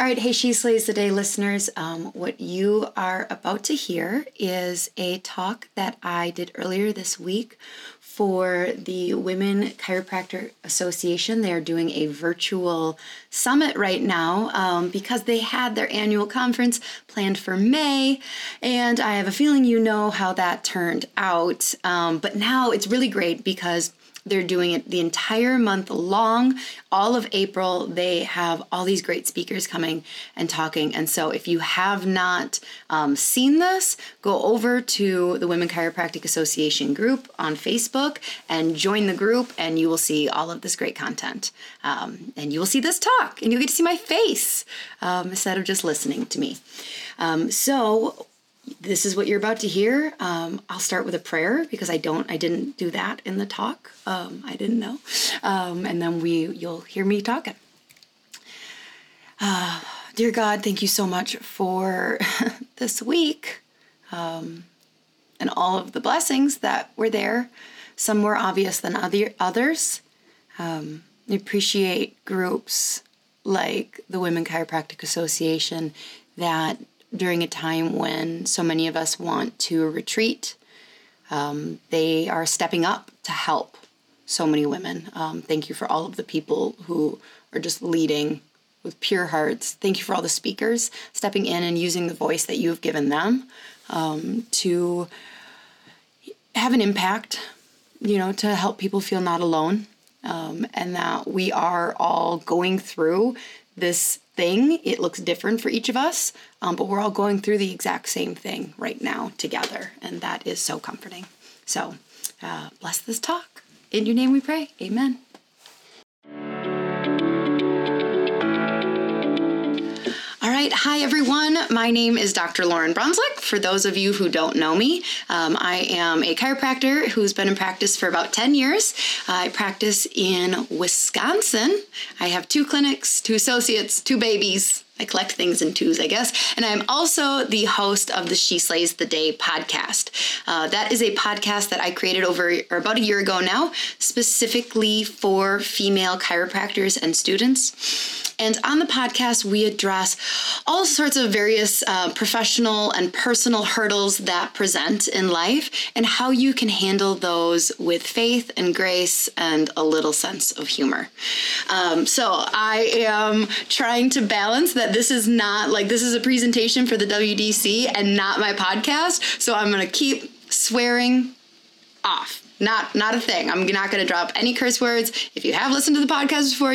All right, hey, She Slays the Day listeners, what you are about to hear is a talk that I did earlier this week for the Women Chiropractic Association. They are doing a virtual summit right now because they had their annual conference planned for May, and I have a feeling you know how that turned out, but now it's really great because they're doing it the entire month long, all of April. They have all these great speakers coming and talking. And so if you have not seen this, go over to the Women Chiropractic Association group on Facebook and join the group, and you will see all of this great content. And you will see this talk, and you'll get to see my face instead of just listening to me. This is what you're about to hear. I'll start with a prayer because I didn't do that in the talk. I didn't know. And then you'll hear me talking. Dear God, thank you so much for this week and all of the blessings that were there. Some more obvious than others. I appreciate groups like the Women Chiropractic Association that during a time when so many of us want to retreat, they are stepping up to help so many women. Thank you for all of the people who are just leading with pure hearts. Thank you for all the speakers stepping in and using the voice that you've given them to have an impact, to help people feel not alone, and that we are all going through this thing. It looks different for each of us, but we're all going through the exact same thing right now together, and that is so comforting. So bless this talk. In your name we pray. Amen. All right. Hi, everyone. My name is Dr. Lauren Bronslick. For those of you who don't know me, I am a chiropractor who's been in practice for about 10 years. I practice in Wisconsin. I have 2 clinics, 2 associates, 2 babies. I collect things in twos, I guess. And I'm also the host of the She Slays the Day podcast. That is a podcast that I created about a year ago now, specifically for female chiropractors and students. And on the podcast, we address all sorts of various professional and personal hurdles that present in life and how you can handle those with faith and grace and a little sense of humor. So I am trying to balance that. This is not like, this is a presentation for the WDC and not my podcast. So I'm going to keep swearing off. Not a thing. I'm not going to drop any curse words. If you have listened to the podcast before,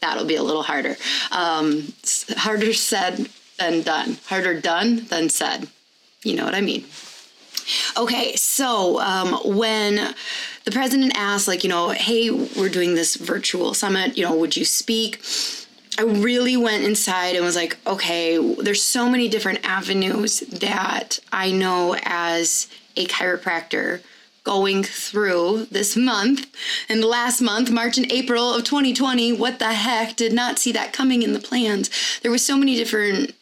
that'll be a little harder. Harder said than done. Harder done than said. You know what I mean? Okay, so when the president asked, hey, we're doing this virtual summit, would you speak? I really went inside and was like, okay, there's so many different avenues that I know as a chiropractor going through this month and last month, March and April of 2020. What the heck? Did not see that coming in the plans. There were so many different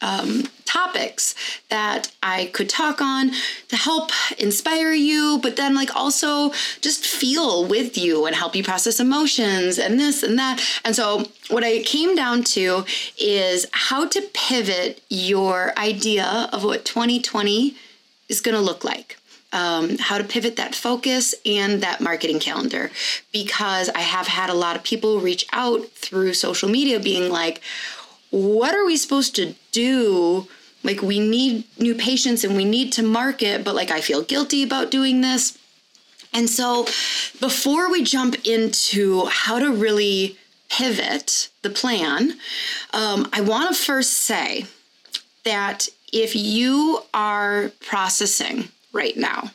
topics that I could talk on to help inspire you, but then like also just feel with you and help you process emotions and this and that. And so what I came down to is how to pivot your idea of what 2020 is going to look like. How to pivot that focus and that marketing calendar, because I have had a lot of people reach out through social media being like, what are we supposed to do? Like, we need new patients and we need to market, but like, I feel guilty about doing this. And so before we jump into how to really pivot the plan, I want to first say that if you are processing right now,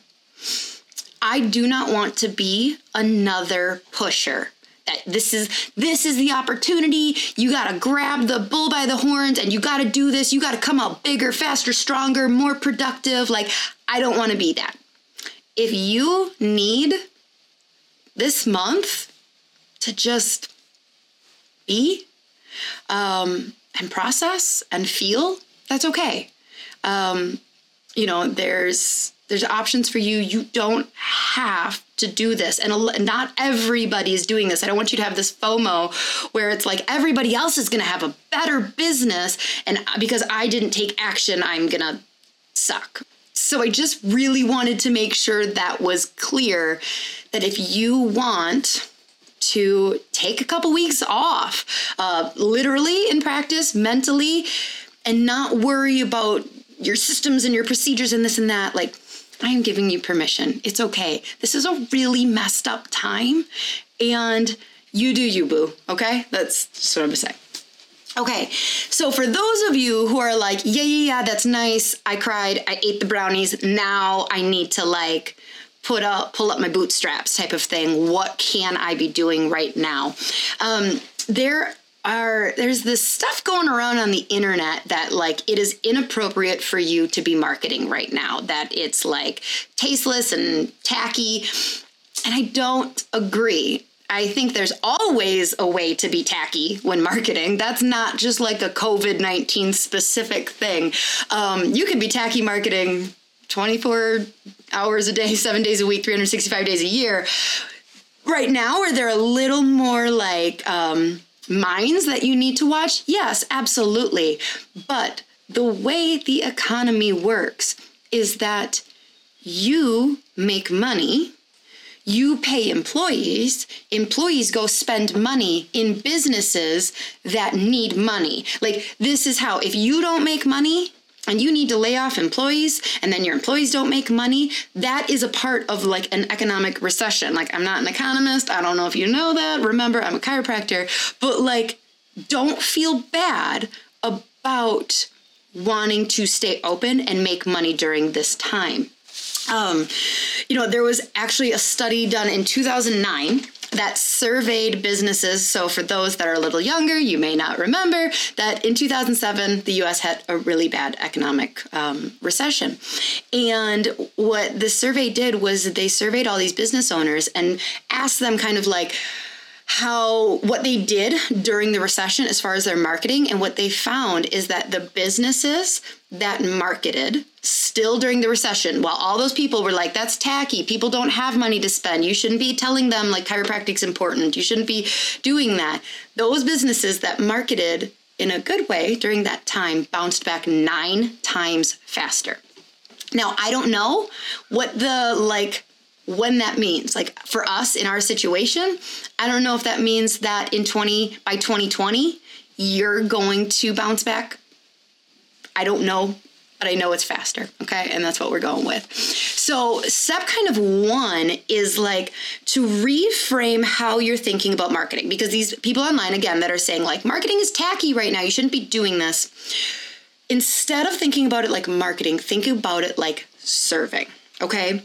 I do not want to be another pusher. This is the opportunity. You got to grab the bull by the horns and you got to do this. You got to come out bigger, faster, stronger, more productive. Like, I don't want to be that. If you need this month to just be and process and feel, that's okay. You know, there's options for you. You don't have to do this. And not everybody is doing this. I don't want you to have this FOMO where it's like everybody else is going to have a better business. And because I didn't take action, I'm going to suck. So I just really wanted to make sure that was clear, that if you want to take a couple weeks off, literally in practice, mentally, and not worry about your systems and your procedures and this and that, like, I am giving you permission. It's okay. This is a really messed up time, and you do you, boo. Okay? That's just what I'm gonna say. Okay. So for those of you who are like, yeah, that's nice. I cried. I ate the brownies. Now I need to like pull up my bootstraps type of thing. What can I be doing right now? There's this stuff going around on the internet that like it is inappropriate for you to be marketing right now, that it's like tasteless and tacky. And I don't agree. I think there's always a way to be tacky when marketing. That's not just like a COVID-19 specific thing. You can be tacky marketing 24 hours a day, 7 days a week, 365 days a year. Right now, are there a little more like minds that you need to watch? Yes, absolutely. But the way the economy works is that you make money, you pay employees, employees go spend money in businesses that need money. Like, this is how, if you don't make money and you need to lay off employees and then your employees don't make money, that is a part of like an economic recession. Like, I'm not an economist. I don't know if you know that. Remember, I'm a chiropractor. But like, don't feel bad about wanting to stay open and make money during this time. You know, there was actually a study done in 2009 that surveyed businesses. So for those that are a little younger, you may not remember that in 2007, the U.S. had a really bad economic recession. And what the survey did was they surveyed all these business owners and asked them kind of like what they did during the recession as far as their marketing. And what they found is that the businesses that marketed still during the recession, while all those people were like, that's tacky, people don't have money to spend, you shouldn't be telling them like chiropractic's important, you shouldn't be doing that, those businesses that marketed in a good way during that time bounced back 9 times faster. Now, I don't know what the like when that means. Like, for us in our situation, I don't know if that means that by 2020, you're going to bounce back. I don't know, but I know it's faster. Okay. And that's what we're going with. So step kind of one is like to reframe how you're thinking about marketing, because these people online, again, that are saying like marketing is tacky right now, you shouldn't be doing this. Instead of thinking about it like marketing, think about it like serving. Okay.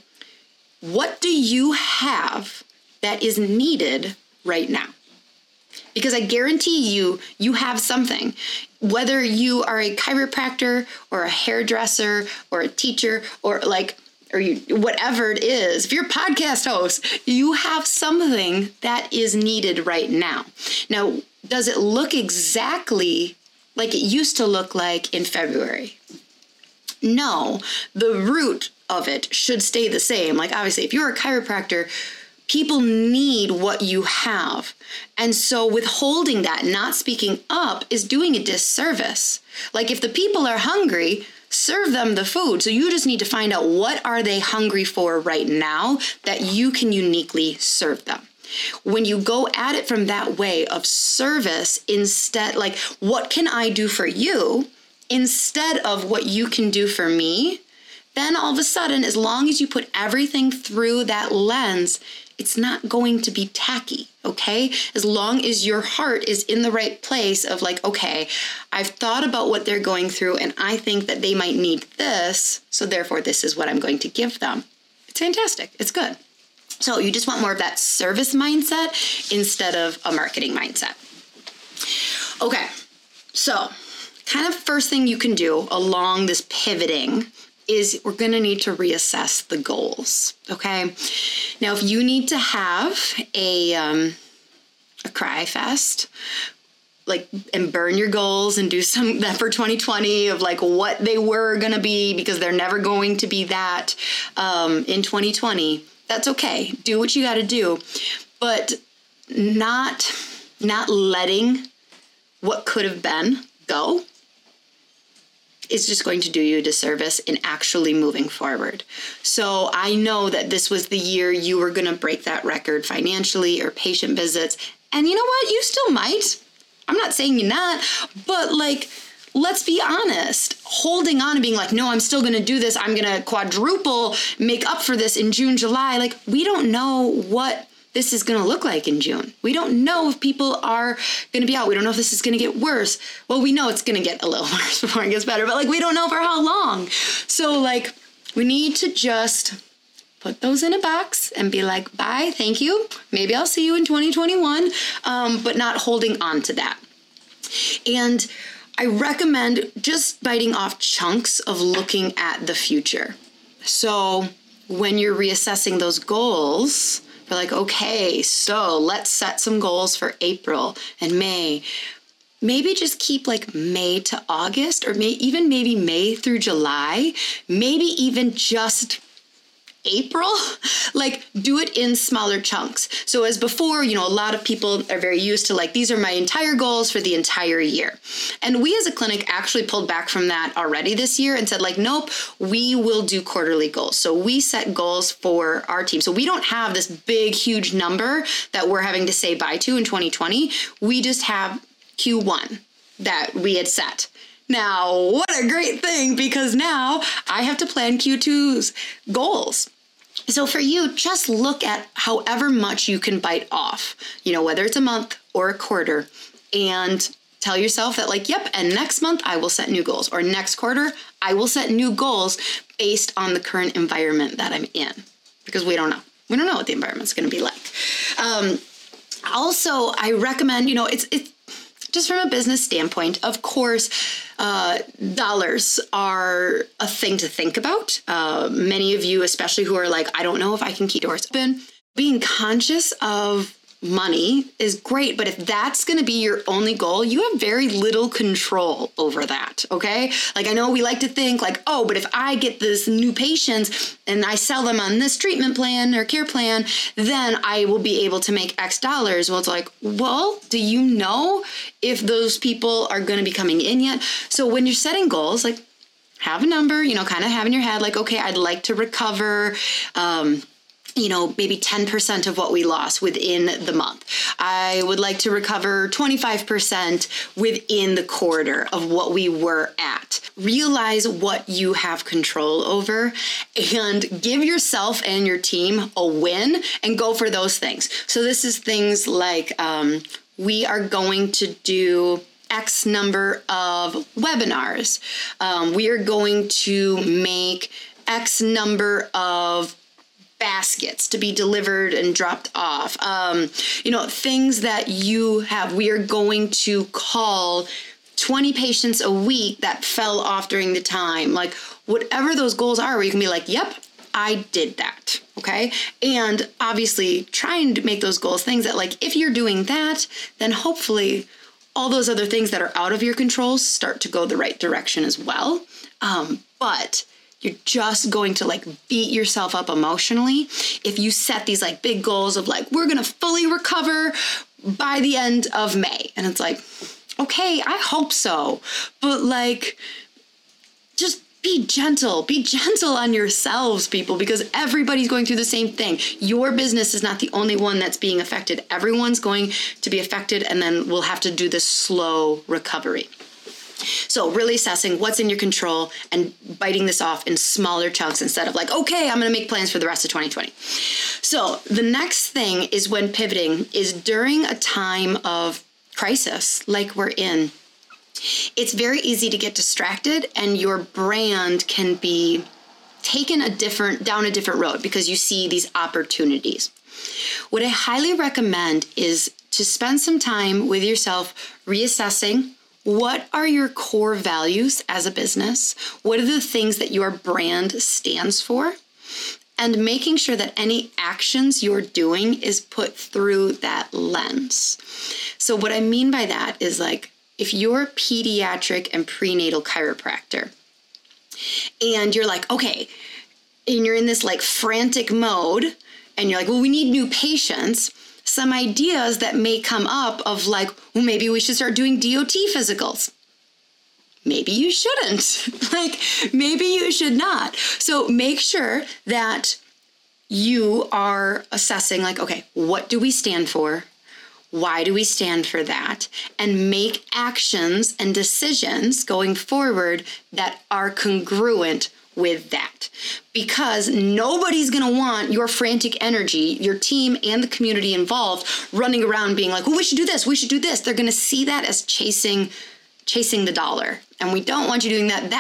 What do you have that is needed right now? Because I guarantee you have something. Whether you are a chiropractor or a hairdresser or a teacher or like or you, whatever it is, if you're a podcast host, you have something that is needed right now. Now, does it look exactly like it used to look like in February? No, the root of it should stay the same. Like, obviously, if you're a chiropractor, people need what you have. And so withholding that, not speaking up, is doing a disservice. Like, if the people are hungry, serve them the food. So you just need to find out what are they hungry for right now that you can uniquely serve them. When you go at it from that way of service instead, like, what can I do for you instead of what you can do for me? Then all of a sudden, as long as you put everything through that lens, it's not going to be tacky, okay? As long as your heart is in the right place of like, okay, I've thought about what they're going through and I think that they might need this, so therefore this is what I'm going to give them. It's fantastic. It's good. So you just want more of that service mindset instead of a marketing mindset. Okay, so kind of first thing you can do along this pivoting is we're going to need to reassess the goals, okay? Now, if you need to have a cry fest, like, and burn your goals and do some that for 2020 of like what they were going to be because they're never going to be that in 2020, that's okay. Do what you got to do, but not letting what could have been go is just going to do you a disservice in actually moving forward. So I know that this was the year you were going to break that record financially or patient visits. And you know what? You still might. I'm not saying you're not, but like, let's be honest, holding on and being like, no, I'm still going to do this. I'm going to quadruple make up for this in June, July. Like, we don't know what this is going to look like in June. We don't know if people are going to be out. We don't know if this is going to get worse. Well, we know it's going to get a little worse before it gets better, but like, we don't know for how long. So like, we need to just put those in a box and be like, bye, thank you. Maybe I'll see you in 2021, but not holding on to that. And I recommend just biting off chunks of looking at the future. So when you're reassessing those goals, we're like, okay, so let's set some goals for April and May. Maybe just keep like May to August, or maybe May through July, maybe even just April. Like, do it in smaller chunks. So as before, you know, a lot of people are very used to like, these are my entire goals for the entire year. And we as a clinic actually pulled back from that already this year and said like, nope, we will do quarterly goals. So we set goals for our team. So we don't have this big, huge number that we're having to say bye to in 2020. We just have Q1 that we had set. Now, what a great thing, because now I have to plan Q2's goals. So for you, just look at however much you can bite off, you know, whether it's a month or a quarter, and tell yourself that like, yep, and next month I will set new goals, or next quarter I will set new goals based on the current environment that I'm in, because we don't know. We don't know what the environment's going to be like. Also, I recommend, you know, it's just from a business standpoint, of course, dollars are a thing to think about. Many of you, especially who are like, I don't know if I can keep doors open. Being conscious of money is great, but if that's going to be your only goal, you have very little control over that, okay? Like, I know we like to think like, oh, but if I get this new patients and I sell them on this treatment plan or care plan, then I will be able to make X dollars. Well, it's like, well, do you know if those people are going to be coming in yet? So when you're setting goals, like, have a number, you know, kind of have in your head, like, okay, I'd like to recover, you know, maybe 10% of what we lost within the month. I would like to recover 25% within the quarter of what we were at. Realize what you have control over and give yourself and your team a win and go for those things. So this is things like we are going to do X number of webinars. We are going to make X number of baskets to be delivered and dropped off, you know, things that you have. We are going to call 20 patients a week that fell off during the time, like whatever those goals are, where you can be like, yep, I did that. Okay. And obviously trying to make those goals things that, like, if you're doing that, then hopefully all those other things that are out of your control start to go the right direction as well. But you're just going to, like, beat yourself up emotionally if you set these, like, big goals of, like, we're going to fully recover by the end of May. And it's like, okay, I hope so. But, like, just be gentle on yourselves, people, because everybody's going through the same thing. Your business is not the only one that's being affected. Everyone's going to be affected, and then we'll have to do this slow recovery. So really assessing what's in your control and biting this off in smaller chunks instead of, like, okay, I'm going to make plans for the rest of 2020. So the next thing is when pivoting is during a time of crisis like we're in. It's very easy to get distracted, and your brand can be taken down a different road because you see these opportunities. What I highly recommend is to spend some time with yourself reassessing what are your core values as a business, what are the things that your brand stands for, and making sure that any actions you're doing is put through that lens. So what I mean by that is, like, if you're a pediatric and prenatal chiropractor and you're like, okay, and you're in this, like, frantic mode and you're like, well, we need new patients, some ideas that may come up of, like, well, maybe we should start doing DOT physicals. Maybe you shouldn't. Like, maybe you should not. So make sure that you are assessing, like, okay, what do we stand for? Why do we stand for that? And make actions and decisions going forward that are congruent with that. Because nobody's going to want your frantic energy, your team and the community involved, running around being like, well, we should do this, we should do this. They're going to see that as chasing the dollar. And we don't want you doing that.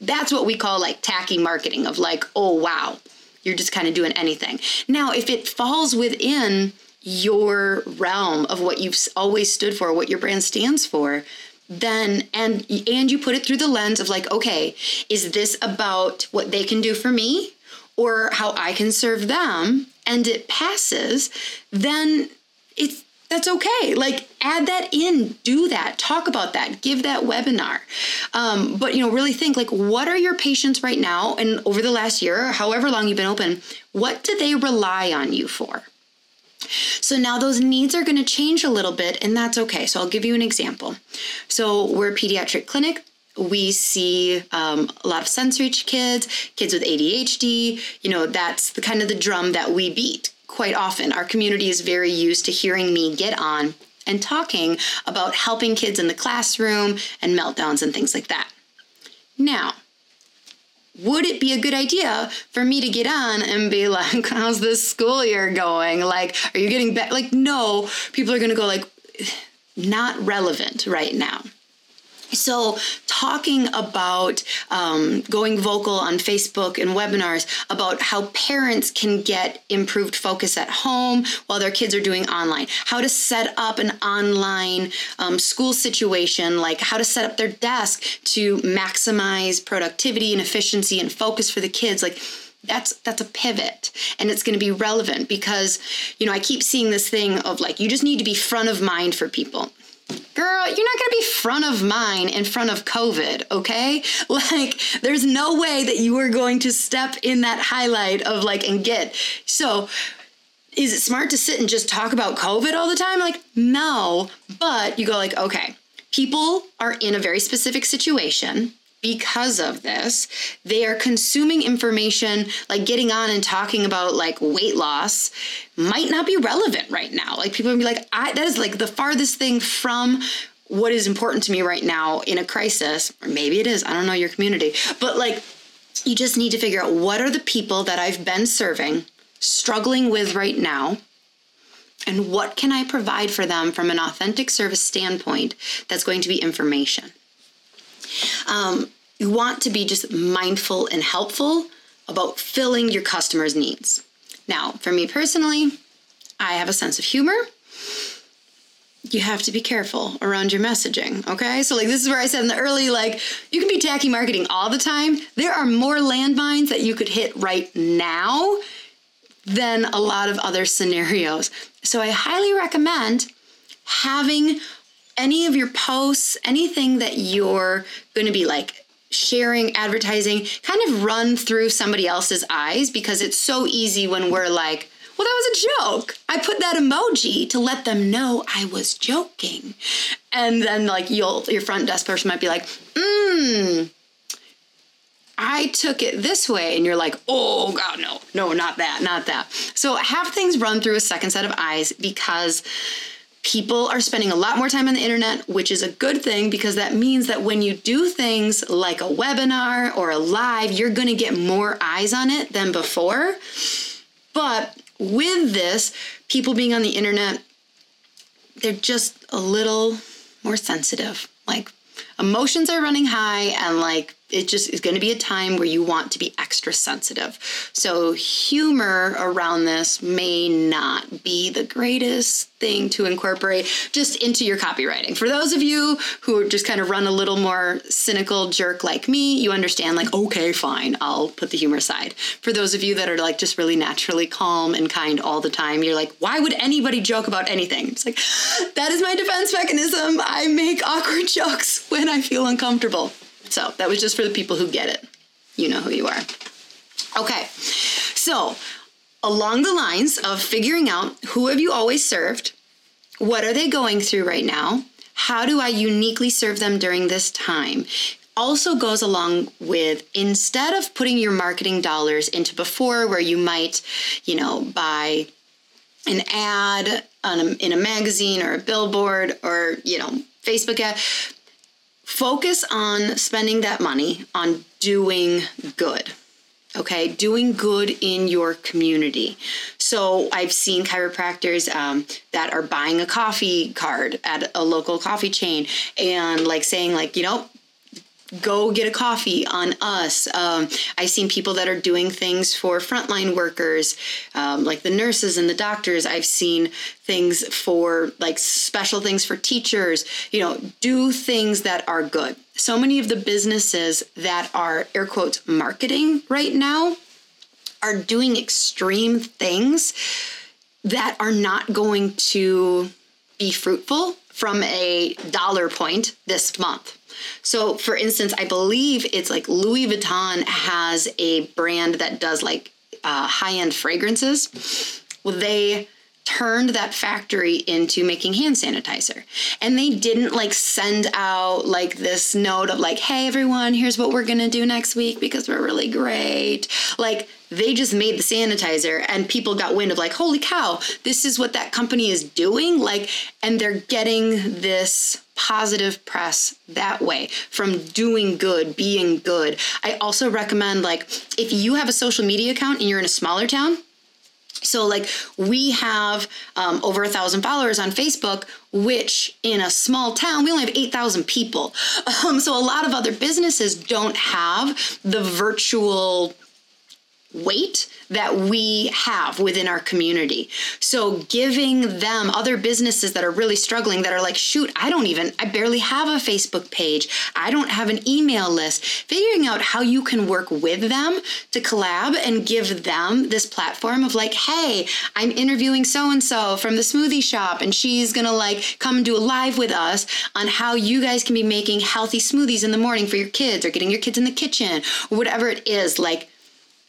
That's what we call, like, tacky marketing of, like, oh, wow, you're just kind of doing anything. Now, if it falls within your realm of what you've always stood for, what your brand stands for, then, and you put it through the lens of, like, okay, is this about what they can do for me or how I can serve them, and it passes, then that's okay. Like, add that in, do that, talk about that, give that webinar. But, you know, really think, like, what are your patients right now and over the last year, however long you've been open, what do they rely on you for? So now those needs are going to change a little bit, and that's okay. So I'll give you an example. So we're a pediatric clinic. We see a lot of sensory kids with ADHD. You know, that's the kind of the drum that we beat quite often. Our community is very used to hearing me get on and talking about helping kids in the classroom and meltdowns and things like that. Now, would it be a good idea for me to get on and be like, how's this school year going? Like, are you getting back? Like, no, people are going to go, like, not relevant right now. So talking about going vocal on Facebook and webinars about how parents can get improved focus at home while their kids are doing online, how to set up an online school situation, like how to set up their desk to maximize productivity and efficiency and focus for the kids. Like, that's a pivot, and it's going to be relevant because, you know, I keep seeing this thing of, like, you just need to be front of mind for people. Girl, you're not going to be front of mind in front of COVID, okay? Like, there's no way that you are going to step in that highlight of, like, and get. So is it smart to sit and just talk about COVID all the time? Like, no, but you go, like, okay, people are in a very specific situation because of this. They are consuming information, like getting on and talking about, like, weight loss might not be relevant right now. Like, people would be like, that is, like, the farthest thing from what is important to me right now in a crisis. Or maybe it is, I don't know your community, but, like, you just need to figure out what are the people that I've been serving struggling with right now, and what can I provide for them from an authentic service standpoint that's going to be information. You want to be just mindful and helpful about filling your customers' needs. Now, for me personally, I have a sense of humor. you have to be careful around your messaging, okay? So like this is where I said in the early, like you can be tacky marketing all the time. There are more landmines that you could hit right now than a lot of other scenarios. So I highly recommend having any of your posts, anything that you're going to be like sharing, advertising, kind of run through somebody else's eyes, because it's so easy when we're like, well, that was a joke. I put that emoji to let them know I was joking. And then like your front desk person might be like, I took it this way. And you're like, oh God, no, not that, not that. So have things run through a second set of eyes, because people are spending a lot more time on the internet, which is a good thing, because that means that when you do things like a webinar or a live, you're going to get more eyes on it than before. But with this, people being on the internet, they're just a little more sensitive. Like emotions are running high, and like it just is going to be a time where you want to be extra sensitive. So humor around this may not be the greatest thing to incorporate just into your copywriting. For those of you who just kind of run a little more cynical jerk like me, you understand like, okay, fine, I'll put the humor aside. For those of you that are like just really naturally calm and kind all the time, you're like, why would anybody joke about anything? It's like, that is my defense mechanism. I make awkward jokes when I feel uncomfortable. So that was just for the people who get it. You know who you are. Okay, so along the lines of figuring out who have you always served, what are they going through right now, how do I uniquely serve them during this time, also goes along with, instead of putting your marketing dollars into before where you might, you know, buy an ad in a magazine or a billboard or, you know, Facebook ad, focus on spending that money on doing good, okay? Doing good in your community. So I've seen chiropractors that are buying a coffee card at a local coffee chain and like saying like, you know, go get a coffee on us. I've seen people that are doing things for frontline workers, like the nurses and the doctors. I've seen things for like special things for teachers, you know, do things that are good. So many of the businesses that are air quotes marketing right now are doing extreme things that are not going to be fruitful from a dollar point this month. So for instance, I believe it's like Louis Vuitton has a brand that does like high-end fragrances. Well, they turned that factory into making hand sanitizer, and they didn't like send out like this note of like, hey everyone, here's what we're going to do next week because we're really great. Like they just made the sanitizer, and people got wind of like, holy cow, this is what that company is doing. Like, and they're getting this positive press that way from doing good, being good. I also recommend like if you have a social media account and you're in a smaller town, so like we have over 1,000 followers on Facebook, which in a small town, we only have 8,000 people. So a lot of other businesses don't have the virtual weight that we have within our community. So giving them other businesses that are really struggling, that are like, shoot, I barely have a Facebook page. I don't have an email list. Figuring out how you can work with them to collab and give them this platform of like, hey, I'm interviewing so-and-so from the smoothie shop, and she's going to like come do a live with us on how you guys can be making healthy smoothies in the morning for your kids, or getting your kids in the kitchen, or whatever it is. Like,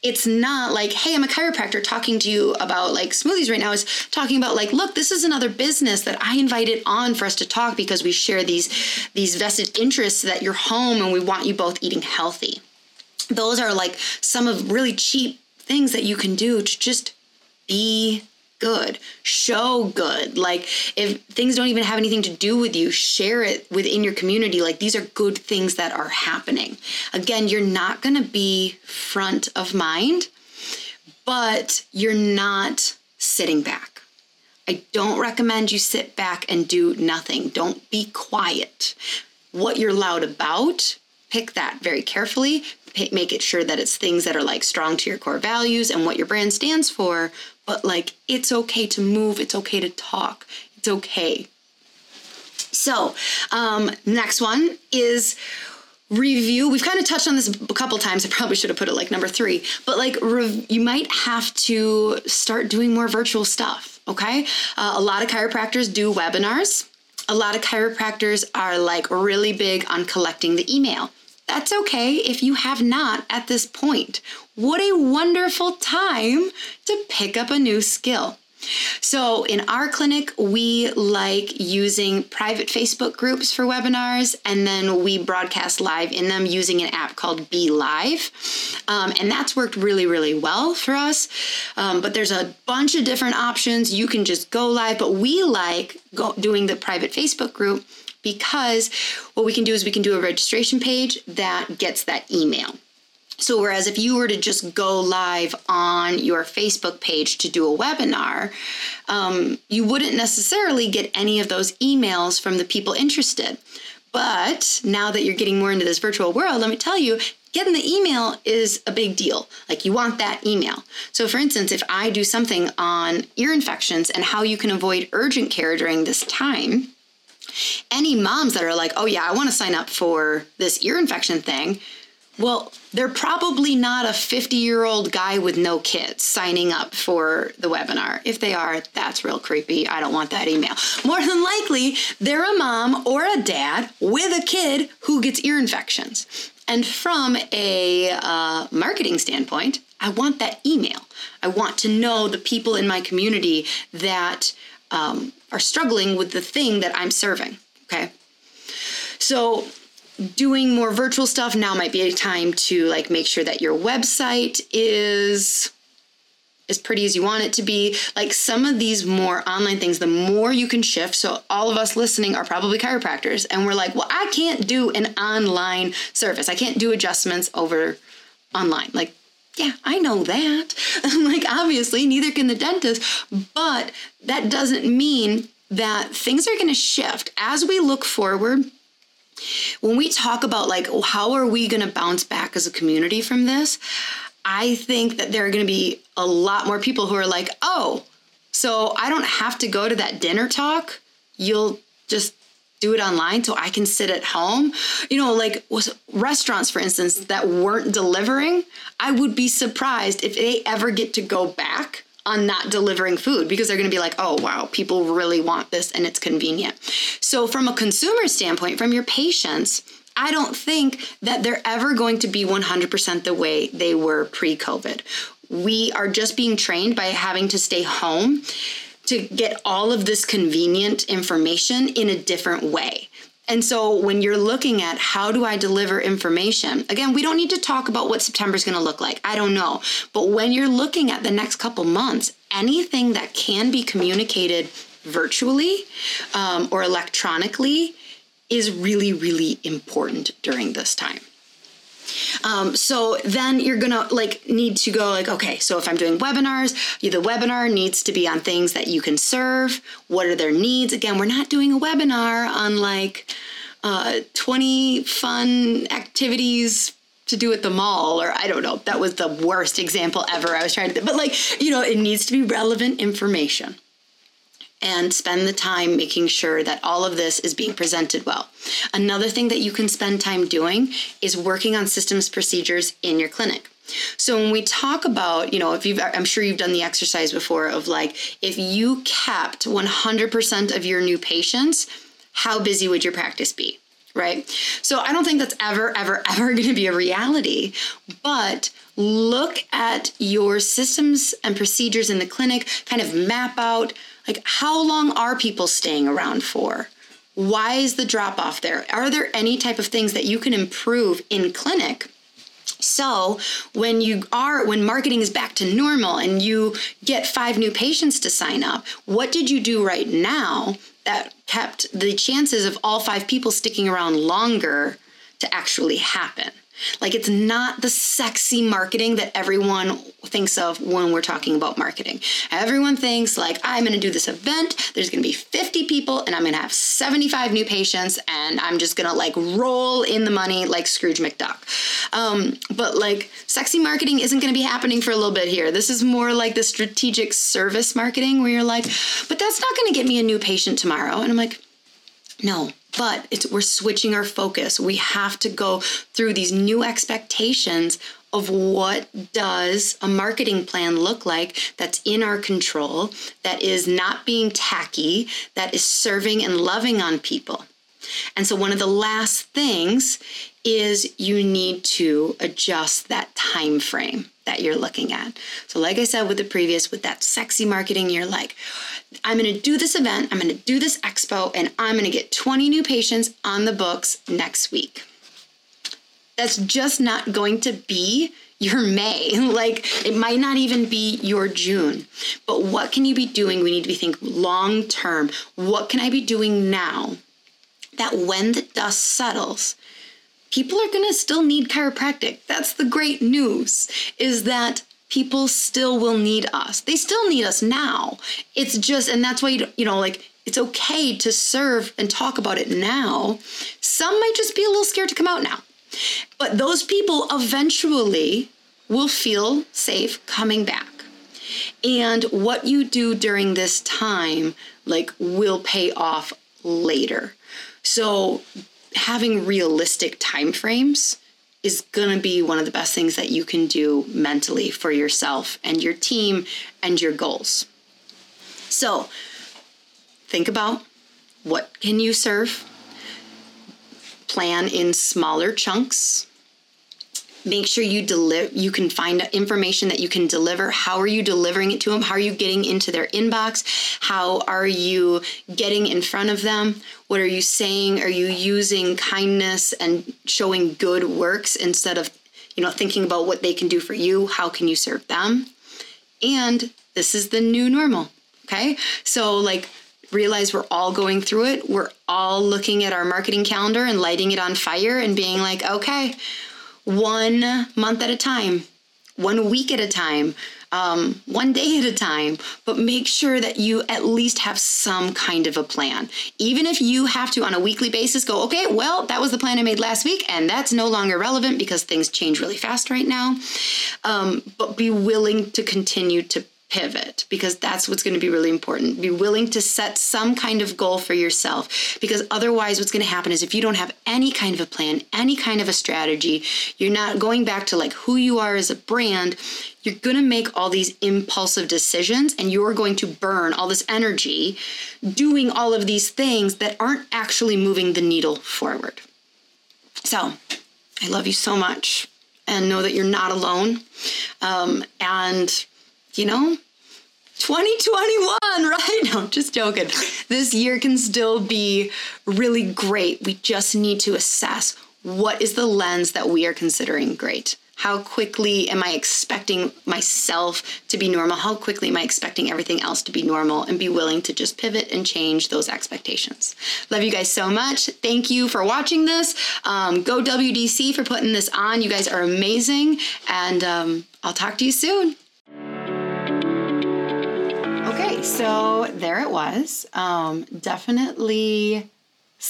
it's not like, hey, I'm a chiropractor talking to you about like smoothies right now. It's talking about like, look, this is another business that I invited on for us to talk because we share these vested interests that you're home and we want you both eating healthy. Those are like some of really cheap things that you can do to just be good, show good. Like if things don't even have anything to do with you, share it within your community. Like these are good things that are happening. Again, you're not going to be front of mind, but you're not sitting back. I don't recommend you sit back and do nothing. Don't be quiet. What you're loud about, pick that very carefully. Make it sure that it's things that are like strong to your core values and what your brand stands for. But like, it's okay to move. It's okay to talk. It's okay. So next one is review. We've kind of touched on this a couple times. I probably should have put it like number 3, but like you might have to start doing more virtual stuff. Okay. A lot of chiropractors do webinars. A lot of chiropractors are like really big on collecting the email. That's okay if you have not at this point. What a wonderful time to pick up a new skill. So in our clinic, we like using private Facebook groups for webinars, and then we broadcast live in them using an app called BeLive. And that's worked really, really well for us. But there's a bunch of different options. You can just go live, but we like doing the private Facebook group because what we can do is we can do a registration page that gets that email. So whereas if you were to just go live on your Facebook page to do a webinar, you wouldn't necessarily get any of those emails from the people interested. But now that you're getting more into this virtual world, let me tell you, getting the email is a big deal. Like you want that email. So for instance, if I do something on ear infections and how you can avoid urgent care during this time, any moms that are like, oh yeah, I want to sign up for this ear infection thing. Well, they're probably not a 50-year-old guy with no kids signing up for the webinar. If they are, that's real creepy. I don't want that email. More than likely, they're a mom or a dad with a kid who gets ear infections. And from a marketing standpoint, I want that email. I want to know the people in my community that are struggling with the thing that I'm serving. Okay. So doing more virtual stuff now might be a time to like make sure that your website is as pretty as you want it to be. Like some of these more online things, the more you can shift. So all of us listening are probably chiropractors and we're like, well, I can't do an online service. I can't do adjustments over online. Like, yeah, I know that. Like obviously neither can the dentist, but that doesn't mean that things are going to shift as we look forward. When we talk about like, how are we going to bounce back as a community from this? I think that there are going to be a lot more people who are like, oh, so I don't have to go to that dinner talk. You'll just do it online so I can sit at home. You know, like restaurants, for instance, that weren't delivering. I would be surprised if they ever get to go back on not delivering food because they're going to be like, oh, wow, people really want this and it's convenient. So from a consumer standpoint, from your patients, I don't think that they're ever going to be 100% the way they were pre-COVID. We are just being trained by having to stay home to get all of this convenient information in a different way. And so when you're looking at how do I deliver information, again, we don't need to talk about what September is going to look like. I don't know. But when you're looking at the next couple months, anything that can be communicated virtually or electronically is really, really important during this time. So then you're going to like need to go like, okay, so if I'm doing webinars, the webinar needs to be on things that you can serve. What are their needs? Again, we're not doing a webinar on like 20 fun activities to do at the mall, or I don't know. That was the worst example ever I was trying to, but like, you know, it needs to be relevant information. And spend the time making sure that all of this is being presented well. Another thing that you can spend time doing is working on systems procedures in your clinic. So when we talk about, you know, if you've, I'm sure you've done the exercise before of like, if you kept 100% of your new patients, how busy would your practice be, right? So I don't think that's ever going to be a reality, but look at your systems and procedures in the clinic, kind of map out, like, how long are people staying around for? Why is the drop off there? Are there any type of things that you can improve in clinic? So when marketing is back to normal and you get 5 new patients to sign up, what did you do right now that kept the chances of all 5 people sticking around longer to actually happen? Like, it's not the sexy marketing that everyone thinks of when we're talking about marketing. Everyone thinks like, I'm going to do this event. There's going to be 50 people and I'm going to have 75 new patients and I'm just going to like roll in the money like Scrooge McDuck. But like sexy marketing isn't going to be happening for a little bit here. This is more like the strategic service marketing where you're like, but that's not going to get me a new patient tomorrow. And I'm like, No, but we're switching our focus. We have to go through these new expectations of what does a marketing plan look like that's in our control, that is not being tacky, that is serving and loving on people. And so one of the last things is you need to adjust that time frame that you're looking at. So like I said with the previous, with that sexy marketing, you're like, I'm going to do this event, I'm going to do this expo, and I'm going to get 20 new patients on the books next week. That's just not going to be your May. Like, it might not even be your June. But what can you be doing? We need to be thinking long term. What can I be doing now that when the dust settles, people are going to still need chiropractic? That's the great news, is that people still will need us. They still need us now. It's just, and that's why, it's okay to serve and talk about it now. Some might just be a little scared to come out now. But those people eventually will feel safe coming back. And what you do during this time, will pay off later. So having realistic timeframes is going to be one of the best things that you can do mentally for yourself and your team and your goals. So think about, what can you serve? Plan in smaller chunks. Make sure you you can find information that you can deliver. How are you delivering it to them? How are you getting into their inbox? How are you getting in front of them? What are you saying? Are you using kindness and showing good works instead of, thinking about what they can do for you? How can you serve them? And this is the new normal. Okay. So realize we're all going through it. We're all looking at our marketing calendar and lighting it on fire and being like, okay, 1 month at a time, 1 week at a time, 1 day at a time, but make sure that you at least have some kind of a plan. Even if you have to on a weekly basis go, okay, well, that was the plan I made last week and that's no longer relevant because things change really fast right now. But be willing to continue to pivot, because that's what's going to be really important. Be willing to set some kind of goal for yourself, because otherwise what's going to happen is if you don't have any kind of a plan, any kind of a strategy, you're not going back to who you are as a brand. You're going to make all these impulsive decisions and you're going to burn all this energy doing all of these things that aren't actually moving the needle forward. So I love you so much, and know that you're not alone. 2021, right? No, just joking. This year can still be really great. We just need to assess, what is the lens that we are considering great? How quickly am I expecting myself to be normal? How quickly am I expecting everything else to be normal? And be willing to just pivot and change those expectations. Love you guys so much. Thank you for watching this. Go WDC for putting this on. You guys are amazing. And I'll talk to you soon. Okay, so there it was. Definitely,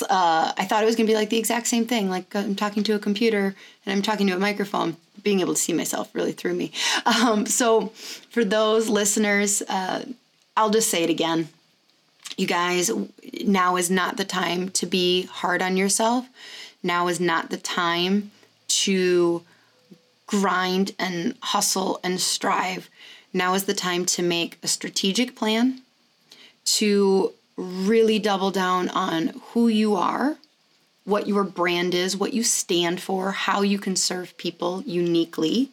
I thought it was going to be the exact same thing. I'm talking to a computer and I'm talking to a microphone. Being able to see myself really threw me. So for those listeners, I'll just say it again. You guys, now is not the time to be hard on yourself. Now is not the time to grind and hustle and strive. Now is the time to make a strategic plan, to really double down on who you are, what your brand is, what you stand for, how you can serve people uniquely,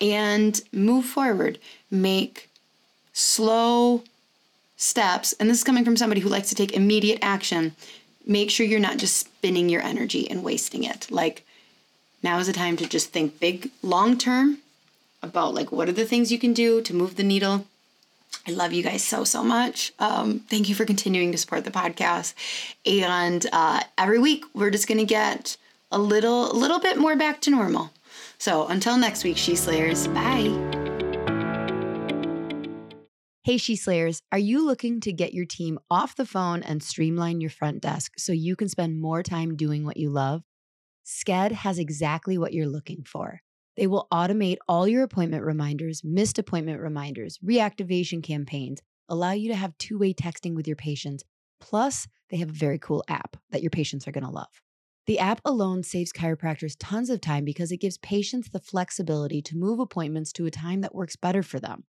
and move forward. Make slow steps. And this is coming from somebody who likes to take immediate action. Make sure you're not just spinning your energy and wasting it. Now is the time to just think big, long term, about what are the things you can do to move the needle. I love you guys so, so much. Thank you for continuing to support the podcast. And every week we're just going to get a little bit more back to normal. So until next week, She Slayers, bye. Hey, She Slayers, are you looking to get your team off the phone and streamline your front desk so you can spend more time doing what you love? Sked has exactly what you're looking for. They will automate all your appointment reminders, missed appointment reminders, reactivation campaigns, allow you to have two-way texting with your patients, Plus, they have a very cool app that your patients are going to love. The app alone saves chiropractors tons of time because it gives patients the flexibility to move appointments to a time that works better for them.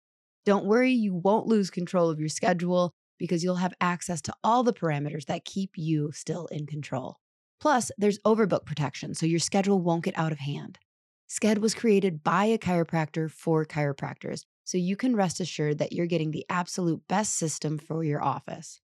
Don't worry, you won't lose control of your schedule because you'll have access to all the parameters that keep you still in control. Plus, there's overbook protection, so your schedule won't get out of hand. Sked was created by a chiropractor for chiropractors, so you can rest assured that you're getting the absolute best system for your office.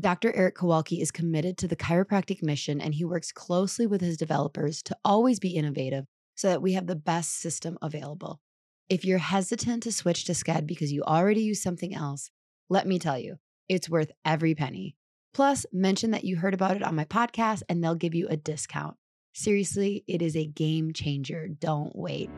Dr. Eric Kowalki is committed to the chiropractic mission, and he works closely with his developers to always be innovative so that we have the best system available. If you're hesitant to switch to Sked because you already use something else, let me tell you, it's worth every penny. Plus, mention that you heard about it on my podcast, and they'll give you a discount. Seriously, it is a game changer. Don't wait.